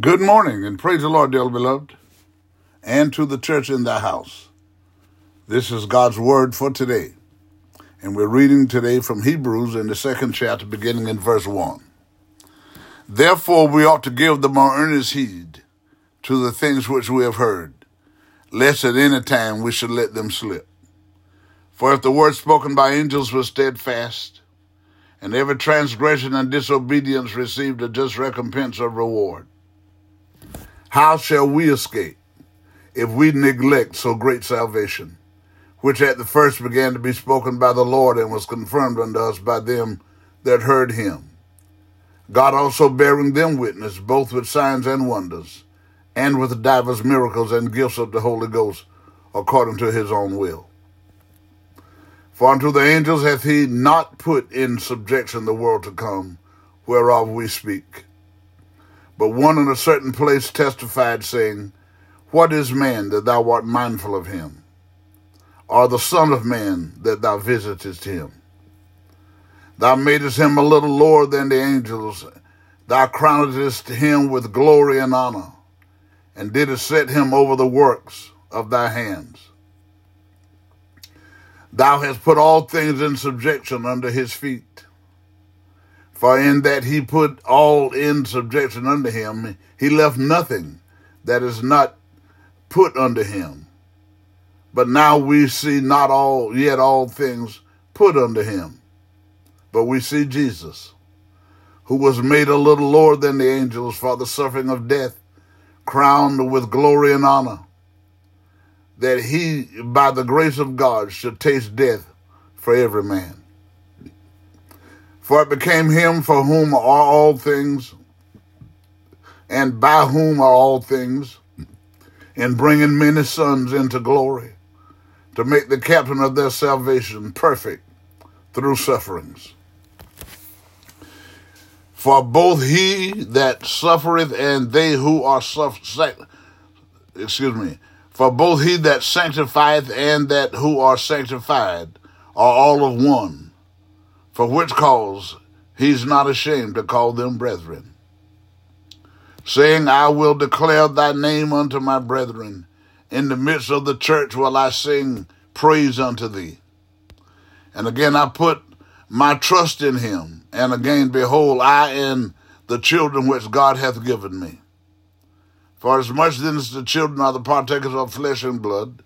Good morning, and praise the Lord, dearly beloved, and to the church in the house. This is God's word for today, and we're reading today from Hebrews in the second chapter, beginning in verse 1. Therefore we ought to give the more earnest heed to the things which we have heard, lest at any time we should let them slip. For if the word spoken by angels was steadfast, and every transgression and disobedience received a just recompense of reward, how shall we escape if we neglect so great salvation, which at the first began to be spoken by the Lord and was confirmed unto us by them that heard him? God also bearing them witness, both with signs and wonders, and with divers miracles and gifts of the Holy Ghost, according to his own will. For unto the angels hath he not put in subjection the world to come, whereof we speak. But one in a certain place testified, saying, What is man that thou art mindful of him? Or the son of man that thou visitest him? Thou madest him a little lower than the angels. Thou crownedest him with glory and honor, and didst set him over the works of thy hands. Thou hast put all things in subjection under his feet. For in that he put all in subjection under him, he left nothing that is not put under him. But now we see not all, yet all things put under him. But we see Jesus, who was made a little lower than the angels for the suffering of death, crowned with glory and honor, that he, by the grace of God, should taste death for every man. For it became him for whom are all things, and by whom are all things, in bringing many sons into glory, to make the captain of their salvation perfect through sufferings. For both he that suffereth and they who are for both he that sanctifieth and that who are sanctified are all of one. For which cause he's not ashamed to call them brethren, saying, I will declare thy name unto my brethren. In the midst of the church will I sing praise unto thee. And again I put my trust in him, and again, behold, I and the children which God hath given me. For as much then as the children are the partakers of flesh and blood,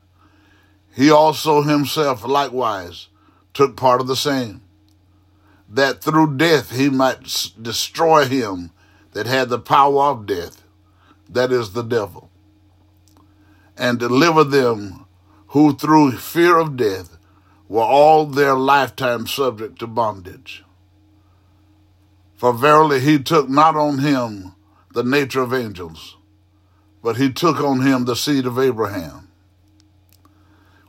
he also himself likewise took part of the same, that through death he might destroy him that had the power of death, that is the devil, and deliver them who through fear of death were all their lifetime subject to bondage. For verily he took not on him the nature of angels, but he took on him the seed of Abraham.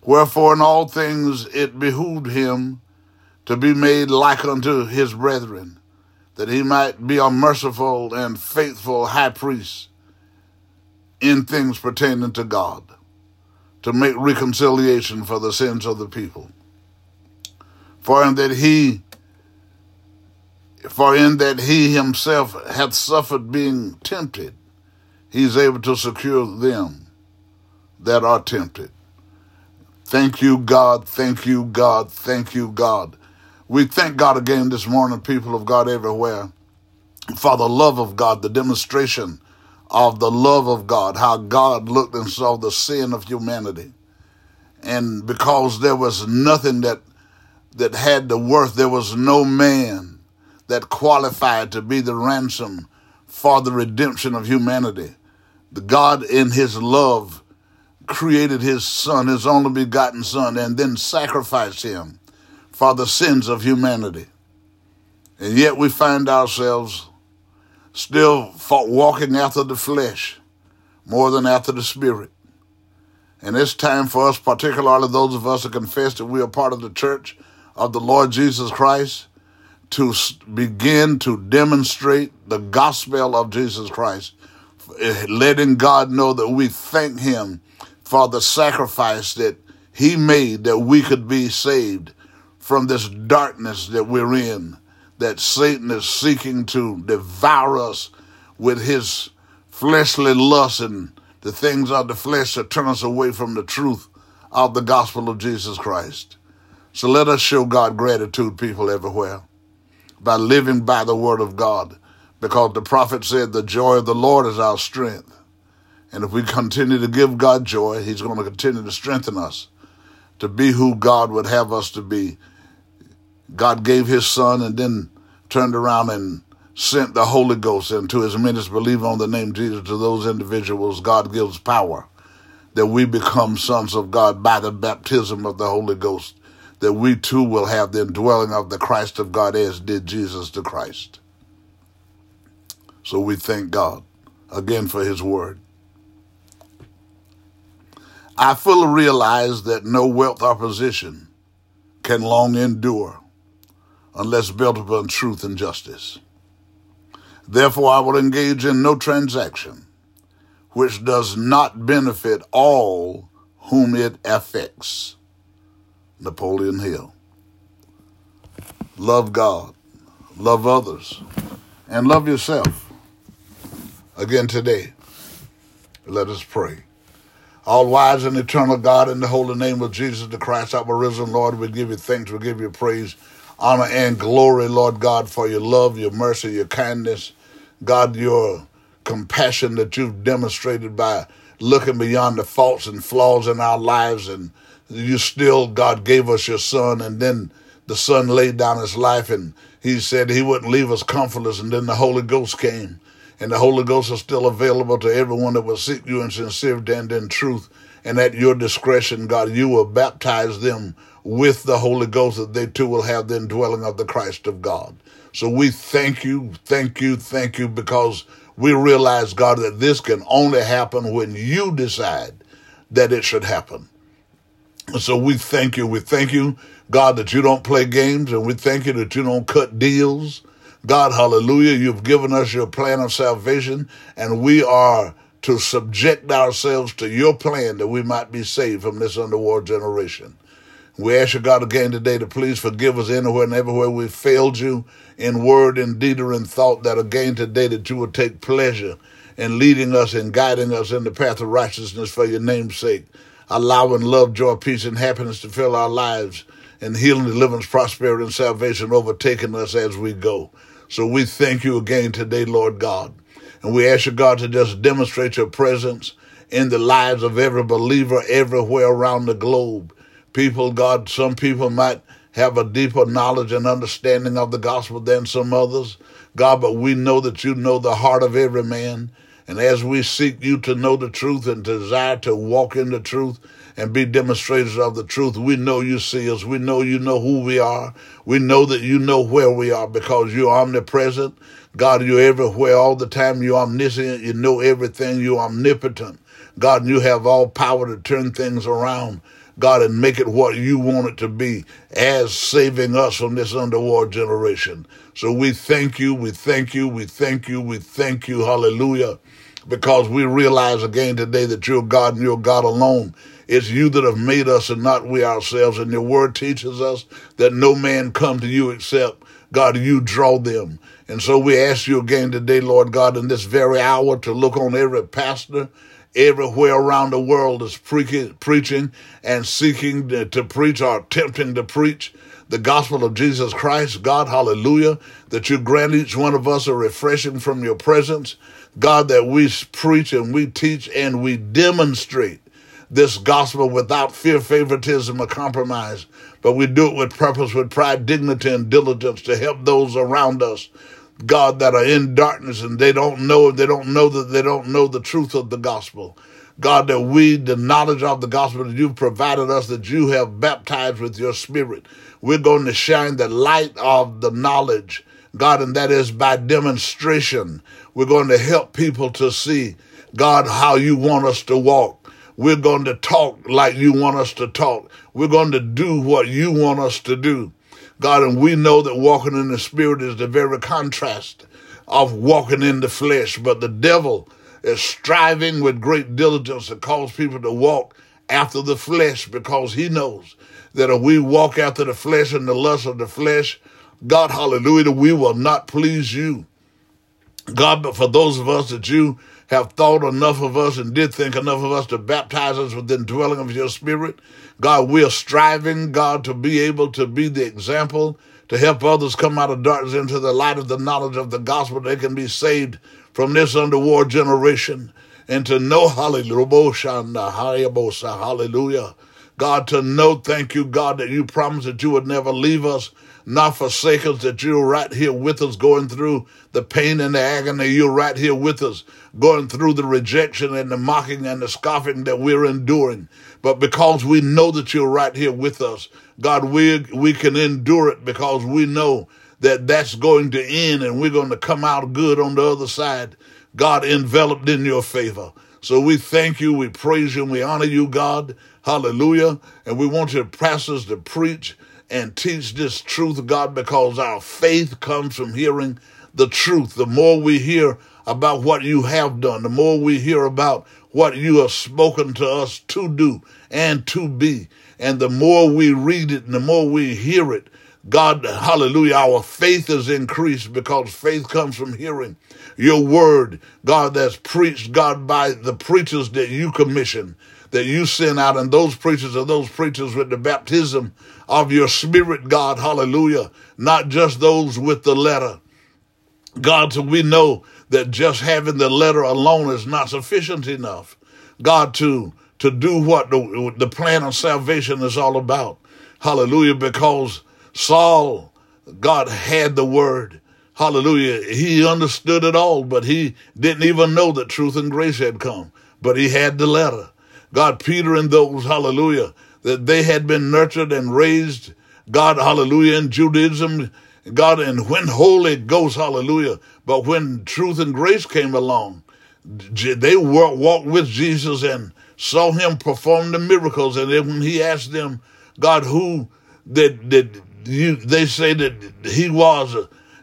Wherefore in all things it behooved him to be made like unto his brethren, that he might be a merciful and faithful high priest in things pertaining to God, to make reconciliation for the sins of the people. For in that he himself hath suffered being tempted, he is able to secure them that are tempted. Thank you, God. Thank you, God. Thank you, God. We thank God again this morning, people of God everywhere, for the love of God, the demonstration of the love of God, how God looked and saw the sin of humanity. And because there was nothing that had the worth, there was no man that qualified to be the ransom for the redemption of humanity. God in his love created his son, his only begotten son, and then sacrificed him for the sins of humanity. And yet we find ourselves still walking after the flesh more than after the spirit. And it's time for us, particularly those of us who confess that we are part of the church of the Lord Jesus Christ, to begin to demonstrate the gospel of Jesus Christ, letting God know that we thank him for the sacrifice that he made that we could be saved from this darkness that we're in, that Satan is seeking to devour us with his fleshly lusts and the things of the flesh that turn us away from the truth of the gospel of Jesus Christ. So let us show God gratitude, people everywhere, by living by the word of God, because the prophet said the joy of the Lord is our strength. And if we continue to give God joy, he's going to continue to strengthen us to be who God would have us to be. God gave his son and then turned around and sent the Holy Ghost, and to as many as believe on the name Jesus, to those individuals, God gives power that we become sons of God by the baptism of the Holy Ghost, that we too will have the indwelling of the Christ of God as did Jesus the Christ. So we thank God again for his word. I fully realize that no wealth or position can long endure unless built upon truth and justice. Therefore, I will engage in no transaction which does not benefit all whom it affects. Napoleon Hill. Love God, love others, and love yourself. Again today, let us pray. All wise and eternal God, in the holy name of Jesus the Christ, our risen Lord, we give you thanks, we give you praise, honor, and glory, Lord God, for your love, your mercy, your kindness, God, your compassion that you've demonstrated by looking beyond the faults and flaws in our lives, and you still, God, gave us your son, and then the son laid down his life, and he said he wouldn't leave us comfortless, and then the Holy Ghost came, and the Holy Ghost is still available to everyone that will seek you in sincerity and in truth, and at your discretion, God, you will baptize them with the Holy Ghost, that they too will have the indwelling of the Christ of God. So we thank you, because we realize, God, that this can only happen when you decide that it should happen. So we thank you, God, that you don't play games, and we thank you that you don't cut deals. God, hallelujah, you've given us your plan of salvation, and we are to subject ourselves to your plan that we might be saved from this underworld generation. We ask you, God, again today to please forgive us anywhere and everywhere we failed you in word, in deed, or in thought, that again today that you will take pleasure in leading us and guiding us in the path of righteousness for your name's sake, allowing love, joy, peace, and happiness to fill our lives, and healing, deliverance, prosperity, and salvation overtaking us as we go. So we thank you again today, Lord God. And we ask you, God, to just demonstrate your presence in the lives of every believer everywhere around the globe. People, God, some people might have a deeper knowledge and understanding of the gospel than some others, God, but we know that you know the heart of every man. And as we seek you to know the truth and desire to walk in the truth and be demonstrators of the truth, we know you see us. We know you know who we are. We know that you know where we are, because you're omnipresent. God, you're everywhere all the time. You're omniscient. You know everything. You're omnipotent. God, you have all power to turn things around, God, and make it what you want it to be, as saving us from this underworld generation. So we thank you, we thank you, we thank you, we thank you, hallelujah, because we realize again today that you're God and you're God alone. It's you that have made us and not we ourselves, and your word teaches us that no man come to you except, God, you draw them. And so we ask you again today, Lord God, in this very hour to look on every pastor everywhere around the world is preaching and seeking to preach or attempting to preach the gospel of Jesus Christ. God, hallelujah, that you grant each one of us a refreshing from your presence. God, that we preach and we teach and we demonstrate this gospel without fear, favoritism, or compromise, but we do it with purpose, with pride, dignity, and diligence to help those around us, God, that are in darkness and they don't know the truth of the gospel. God, that the knowledge of the gospel that you've provided us, that you have baptized with your spirit, we're going to shine the light of the knowledge, God, and that is by demonstration. We're going to help people to see, God, how you want us to walk. We're going to talk like you want us to talk. We're going to do what you want us to do, God, and we know that walking in the spirit is the very contrast of walking in the flesh. But the devil is striving with great diligence to cause people to walk after the flesh, because he knows that if we walk after the flesh and the lust of the flesh, God, hallelujah, we will not please you, God. But for those of us that you have thought enough of us and did think enough of us to baptize us with the indwelling of your spirit. God, we are striving, God, to be able to be the example, to help others come out of darkness into the light of the knowledge of the gospel. They can be saved from this underworld generation and to know, hallelujah, God, to know, thank you, God, that you promised that you would never leave us, not forsake us, that you're right here with us going through the pain and the agony. You're right here with us going through the rejection and the mocking and the scoffing that we're enduring. But because we know that you're right here with us, God, we can endure it because we know that that's going to end and we're going to come out good on the other side, God, enveloped in your favor. So we thank you, we praise you, and we honor you, God. Hallelujah. And we want your pastors to preach and teach this truth, God, because our faith comes from hearing the truth. The more we hear about what you have done, the more we hear about what you have spoken to us to do and to be, and the more we read it and the more we hear it, God, hallelujah, our faith is increased because faith comes from hearing your word, God, that's preached, God, by the preachers that you commission, that you send out, and those preachers are those preachers with the baptism of your spirit, God, hallelujah, not just those with the letter. God, so we know that just having the letter alone is not sufficient enough, God, to do what the plan of salvation is all about. Hallelujah, because Saul, God, had the word. Hallelujah. He understood it all, but he didn't even know that truth and grace had come. But he had the letter. God, Peter and those, hallelujah, that they had been nurtured and raised, God, hallelujah, in Judaism, God, and when Holy Ghost, hallelujah, but when truth and grace came along, they walked with Jesus and saw him perform the miracles. And then when he asked them, God, who that they say that he was,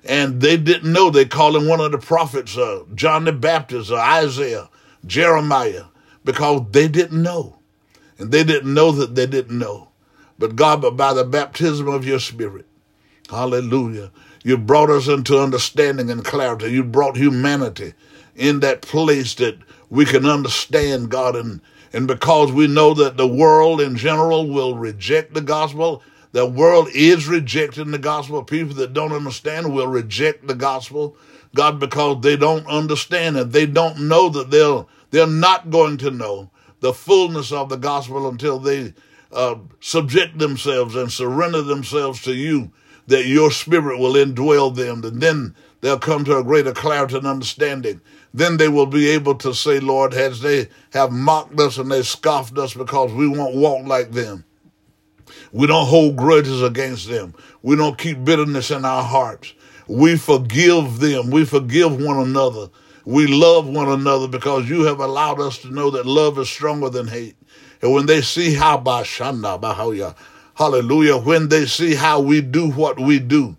and they didn't know. They called him one of the prophets, John the Baptist, Isaiah, Jeremiah, because they didn't know. And they didn't know that they didn't know. But God, but by the baptism of your spirit, hallelujah, you brought us into understanding and clarity. You brought humanity in that place that we can understand, God, and because we know that the world in general will reject the gospel, the world is rejecting the gospel. People that don't understand will reject the gospel, God, because they don't understand it. They don't know that they're not going to know the fullness of the gospel until they subject themselves and surrender themselves to you, that your spirit will indwell them, and then they'll come to a greater clarity and understanding. Then they will be able to say, Lord, as they have mocked us and they scoffed us because we won't walk like them. We don't hold grudges against them. We don't keep bitterness in our hearts. We forgive them. We forgive one another. We love one another because you have allowed us to know that love is stronger than hate. And when they see how, hallelujah, when they see how we do what we do,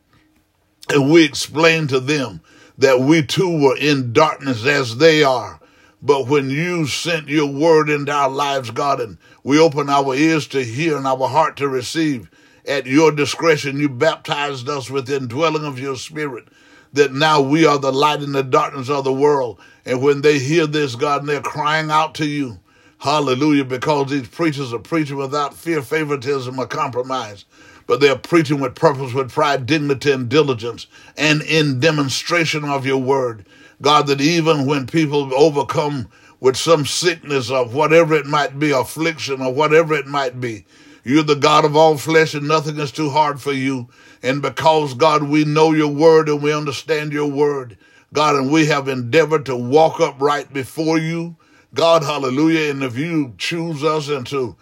and we explain to them that we too were in darkness as they are. But when you sent your word into our lives, God, and we open our ears to hear and our heart to receive, at your discretion, you baptized us with the indwelling of your spirit, that now we are the light in the darkness of the world. And when they hear this, God, and they're crying out to you, hallelujah, because these preachers are preaching without fear, favoritism, or compromise. But they're preaching with purpose, with pride, dignity, and diligence, and in demonstration of your word. God, that even when people overcome with some sickness or whatever it might be, affliction or whatever it might be, you're the God of all flesh and nothing is too hard for you. And because, God, we know your word and we understand your word, God, and we have endeavored to walk upright before you, God, hallelujah, and if you choose us and to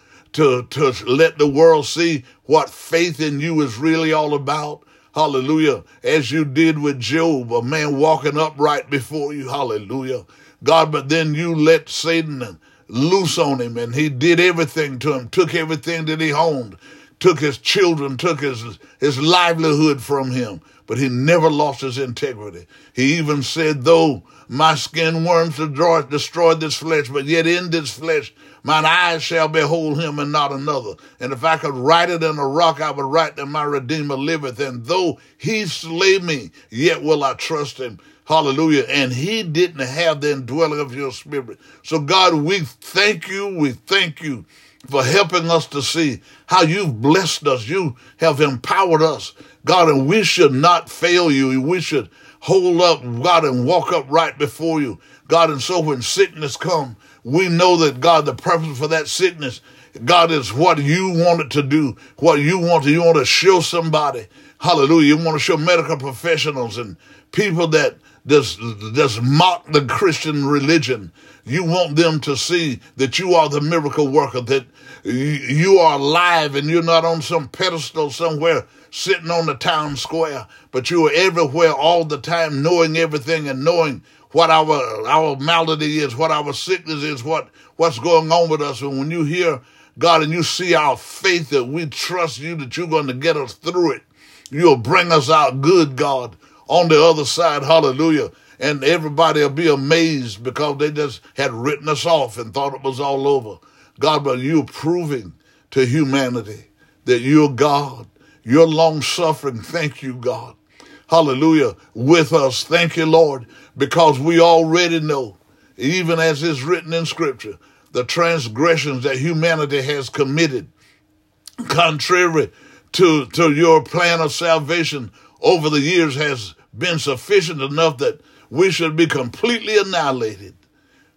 let the world see what faith in you is really all about, hallelujah, as you did with Job, a man walking upright before you, hallelujah, God, but then you let Satan loose on him, and he did everything to him, took everything that he owned, took his children, took his livelihood from him, but he never lost his integrity. He even said, though my skin worms destroyed this flesh, but yet in this flesh mine eyes shall behold him and not another. And if I could write it in a rock, I would write that my Redeemer liveth. And though he slay me, yet will I trust him. Hallelujah. And he didn't have the indwelling of your spirit. So God, we thank you. We thank you for helping us to see how you've blessed us. You have empowered us, God, and we should not fail you. We should hold up, God, and walk up right before you, God. And so when sickness comes, we know that, God, the purpose for that sickness, God, is what you wanted to do, what you want to show somebody. Hallelujah. You want to show medical professionals and people that just mock the Christian religion. You want them to see that you are the miracle worker, that you are alive and you're not on some pedestal somewhere sitting on the town square, but you are everywhere all the time, knowing everything and knowing what our malady is, what our sickness is, what's going on with us. And when you hear, God, and you see our faith, that we trust you, that you're going to get us through it. You'll bring us out good, God, on the other side. Hallelujah. And everybody will be amazed because they just had written us off and thought it was all over. God, but you're proving to humanity that you're God. You're long-suffering. Thank you, God. Hallelujah. With us. Thank you, Lord, because we already know, even as it's written in Scripture, the transgressions that humanity has committed contrary to your plan of salvation over the years has been sufficient enough that we should be completely annihilated,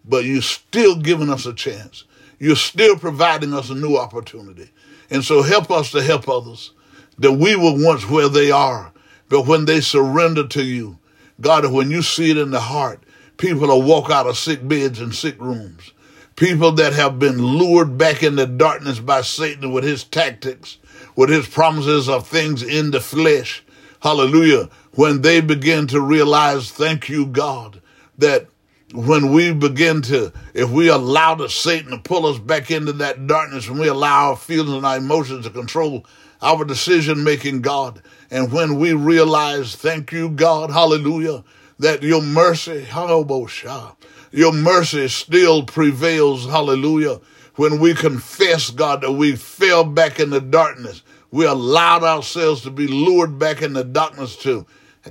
but you're still giving us a chance. You're still providing us a new opportunity. And so help us to help others, that we were once where they are, but when they surrender to you, God, when you see it in the heart, people will walk out of sick beds and sick rooms. People that have been lured back into darkness by Satan with his tactics, with his promises of things in the flesh. Hallelujah. When they begin to realize, thank you, God, that when we begin to, if we allow the Satan to pull us back into that darkness, when we allow our feelings and our emotions to control our decision-making, God, and when we realize, thank you, God, hallelujah, that your mercy, hallelujah, your mercy still prevails, hallelujah. When we confess, God, that we fell back in the darkness, we allowed ourselves to be lured back in the darkness to,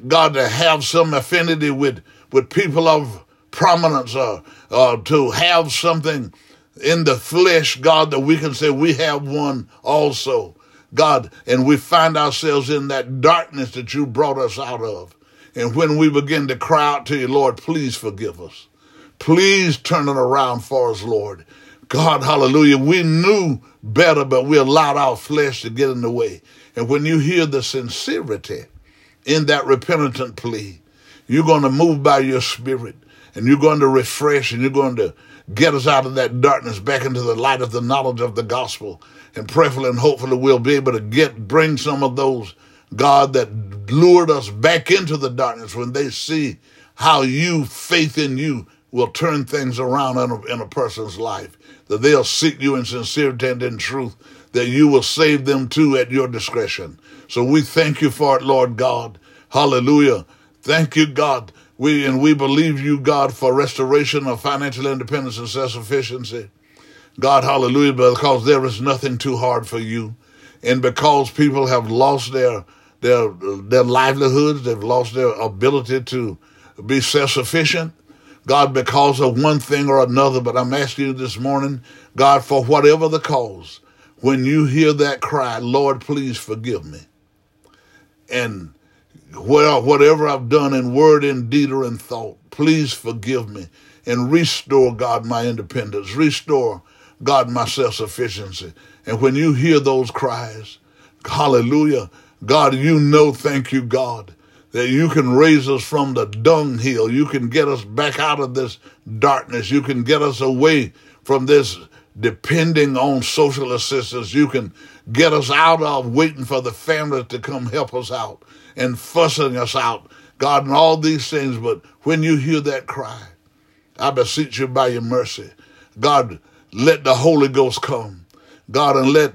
God, to have some affinity with people of prominence or to have something in the flesh, God, that we can say we have one also, God, and we find ourselves in that darkness that you brought us out of. And when we begin to cry out to you, Lord, please forgive us. Please turn it around for us, Lord. God, hallelujah, we knew better, but we allowed our flesh to get in the way. And when you hear the sincerity in that repentant plea, you're going to move by your spirit, and you're going to refresh, and you're going to get us out of that darkness back into the light of the knowledge of the gospel. And prayerfully and hopefully we'll be able to bring some of those, God, that lured us back into the darkness when they see how you, faith in you, will turn things around in a person's life, that they'll seek you in sincerity and in truth, that you will save them too at your discretion. So we thank you for it, Lord God. Hallelujah. Thank you, God. We believe you, God, for restoration of financial independence and self-sufficiency. God, hallelujah, because there is nothing too hard for you. And because people have lost their livelihoods, they've lost their ability to be self-sufficient, God, because of one thing or another. But I'm asking you this morning, God, for whatever the cause, when you hear that cry, Lord, please forgive me. And whatever I've done in word, in deed, or in thought, please forgive me and restore, God, my independence. Restore, God, my self-sufficiency. And when you hear those cries, hallelujah, God, you know, thank you, God, that you can raise us from the dunghill. You can get us back out of this darkness. You can get us away from this depending on social assistance. You can get us out of waiting for the family to come help us out and fussing us out, God, and all these things. But when you hear that cry, I beseech you by your mercy, God, let the Holy Ghost come, God, and let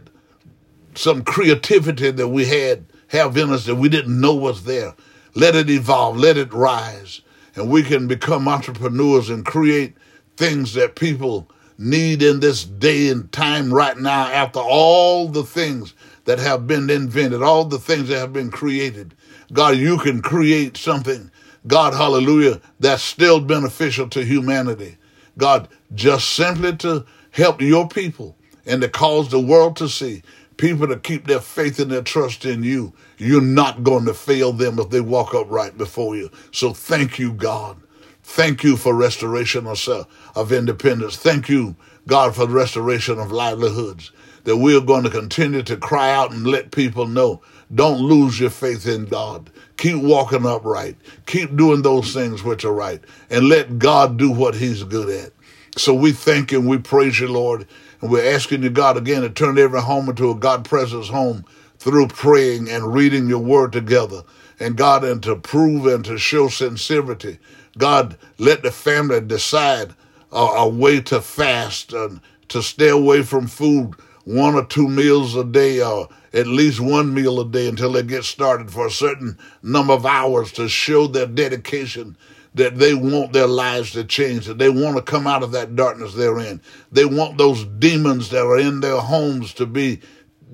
some creativity that we have in us that we didn't know was there, let it evolve, let it rise, and we can become entrepreneurs and create things that people need in this day and time right now, after all the things that have been invented, all the things that have been created. God, you can create something God, hallelujah, that's still beneficial to humanity. God, just simply to help your people and to cause the world to see, people to keep their faith and their trust in you. You're not going to fail them if they walk upright before you. So thank you, God. Thank you for restoration of independence. Thank you, God, for the restoration of livelihoods, that we're going to continue to cry out and let people know, don't lose your faith in God. Keep walking upright. Keep doing those things which are right, and let God do what he's good at. So we thank you and we praise you, Lord, and we're asking you, God, again, to turn every home into a God presence home through praying and reading your word together. And God, and to prove and to show sincerity, God, let the family decide a way to fast and to stay away from food 1 or 2 meals a day, or at least 1 meal a day until they get started, for a certain number of hours, to show their dedication, that they want their lives to change, that they want to come out of that darkness they're in. They want those demons that are in their homes to be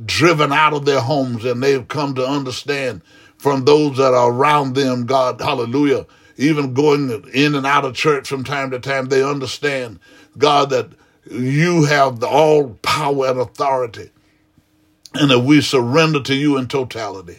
driven out of their homes, and they've come to understand from those that are around them, God, hallelujah, even going in and out of church from time to time, they understand, God, that you have all power and authority, and that we surrender to you in totality.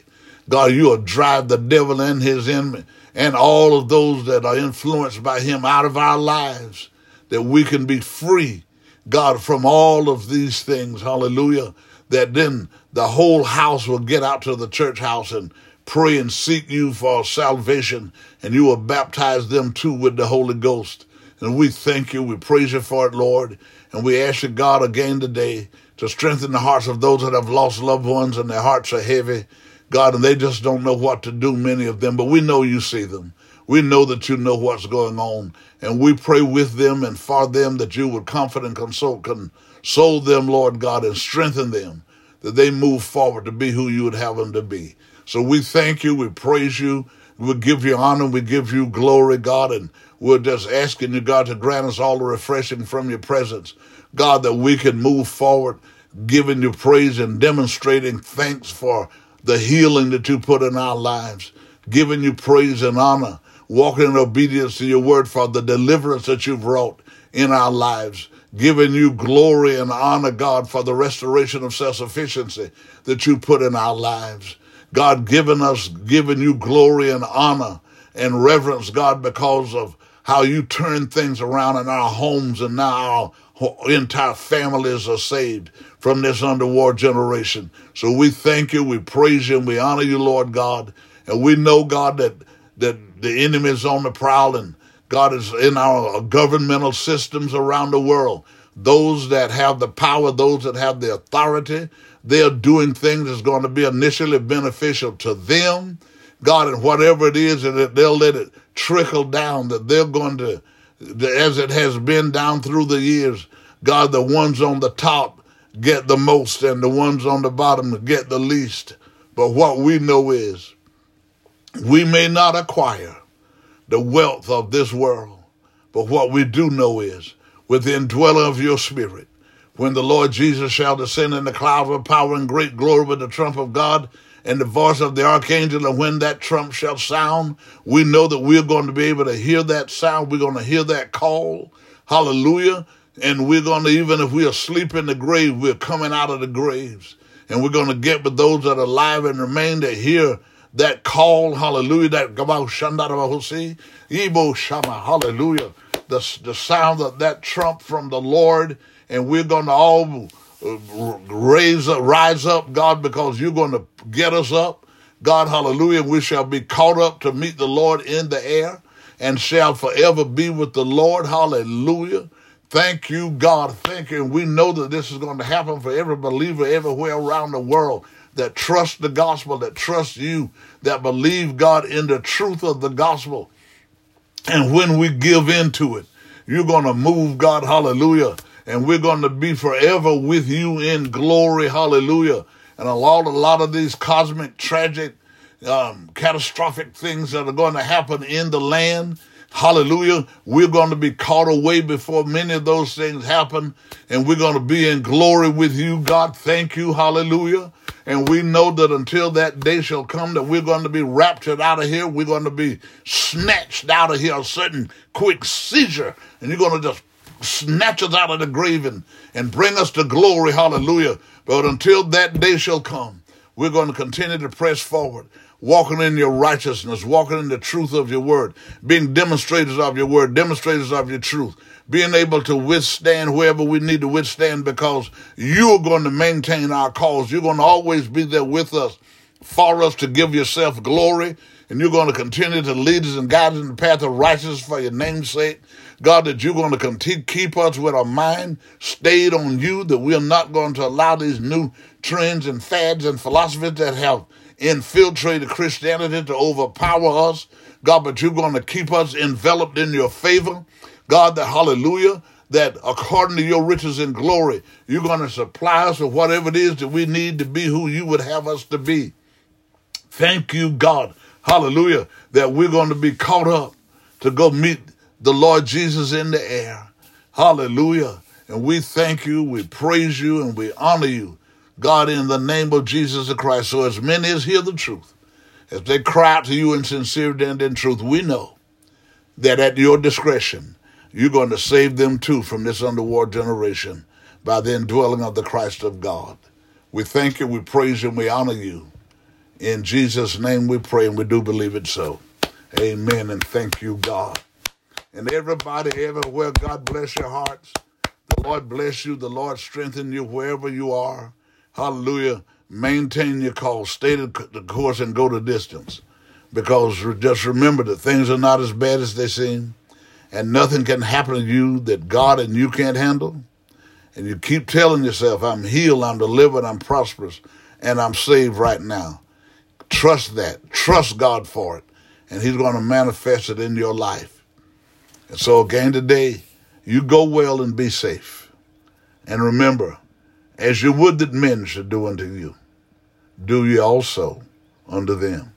God, you will drive the devil and his enemy and all of those that are influenced by him out of our lives, that we can be free, God, from all of these things, hallelujah, that then the whole house will get out to the church house and pray and seek you for salvation, and you will baptize them too with the Holy Ghost. And we thank you, we praise you for it, Lord, and we ask you, God, again today to strengthen the hearts of those that have lost loved ones and their hearts are heavy, God, and they just don't know what to do, many of them, but we know you see them. We know that you know what's going on, and we pray with them and for them that you would comfort and console them, Lord God, and strengthen them, that they move forward to be who you would have them to be. So we thank you, we praise you, we give you honor, we give you glory, God, and we're just asking you, God, to grant us all the refreshing from your presence, God, that we can move forward, giving you praise and demonstrating thanks for the healing that you put in our lives, giving you praise and honor, walking in obedience to your word for the deliverance that you've wrought in our lives, giving you glory and honor, God, for the restoration of self-sufficiency that you put in our lives. God, giving you glory and honor and reverence, God, because of how you turn things around in our homes, and now our entire families are saved from this underworld generation. So we thank you, we praise you, and we honor you, Lord God. And we know, God, that the enemy is on the prowl, and God is in our governmental systems around the world. Those that have the power, those that have the authority, they're doing things that's going to be initially beneficial to them, God, and whatever it is, and that they'll let it trickle down, that they're going to, as it has been down through the years, God, the ones on the top get the most and the ones on the bottom get the least. But what we know is we may not acquire the wealth of this world, but what we do know is with the indwelling of your spirit, when the Lord Jesus shall descend in the cloud of power and great glory with the trump of God and the voice of the archangel, and when that trump shall sound, we know that we're going to be able to hear that sound. We're going to hear that call. Hallelujah. And we're going to, even if we are asleep in the grave, we're coming out of the graves. And we're going to get with those that are alive and remain to hear that call. Hallelujah. That hallelujah. The sound of that trump from the Lord. And we're going to all rise up, God, because you're going to get us up. God, hallelujah, we shall be caught up to meet the Lord in the air and shall forever be with the Lord. Hallelujah. Thank you, God. Thank you. And we know that this is going to happen for every believer everywhere around the world that trusts the gospel, that trusts you, that believe, God, in the truth of the gospel. And when we give into it, you're going to move, God, hallelujah. And we're going to be forever with you in glory, hallelujah. And a lot of these cosmic, tragic, catastrophic things that are going to happen in the land, hallelujah, we're going to be caught away before many of those things happen. And we're going to be in glory with you, God. Thank you, hallelujah. And we know that until that day shall come that we're going to be raptured out of here. We're going to be snatched out of here, a sudden quick seizure. And you're going to just snatch us out of the grave and bring us to glory. Hallelujah. But until that day shall come, we're going to continue to press forward, walking in your righteousness, walking in the truth of your word, being demonstrators of your word, demonstrators of your truth, being able to withstand wherever we need to withstand, because you're going to maintain our cause. You're going to always be there with us, for us to give yourself glory, and you're going to continue to lead us and guide us in the path of righteousness for your name's sake. God, that you're going to continue keep us with our mind stayed on you, that we're not going to allow these new trends and fads and philosophies that have infiltrated Christianity to overpower us. God, but you're going to keep us enveloped in your favor. God, that hallelujah, that according to your riches and glory, you're going to supply us with whatever it is that we need to be who you would have us to be. Thank you, God, hallelujah, that we're going to be caught up to go meet the Lord Jesus in the air. Hallelujah. And we thank you, we praise you, and we honor you, God, in the name of Jesus Christ. So as many as hear the truth, as they cry out to you in sincerity and in truth, we know that at your discretion, you're going to save them too from this underworld generation by the indwelling of the Christ of God. We thank you, we praise you, and we honor you. In Jesus' name we pray, and we do believe it so. Amen, and thank you, God. And everybody everywhere, God bless your hearts. The Lord bless you. The Lord strengthen you wherever you are. Hallelujah. Maintain your cause. Stay the course and go the distance. Because just remember that things are not as bad as they seem. And nothing can happen to you that God and you can't handle. And you keep telling yourself, I'm healed, I'm delivered, I'm prosperous, and I'm saved right now. Trust that. Trust God for it. And he's going to manifest it in your life. And so again today, you go well and be safe. And remember, as you would that men should do unto you, do ye also unto them.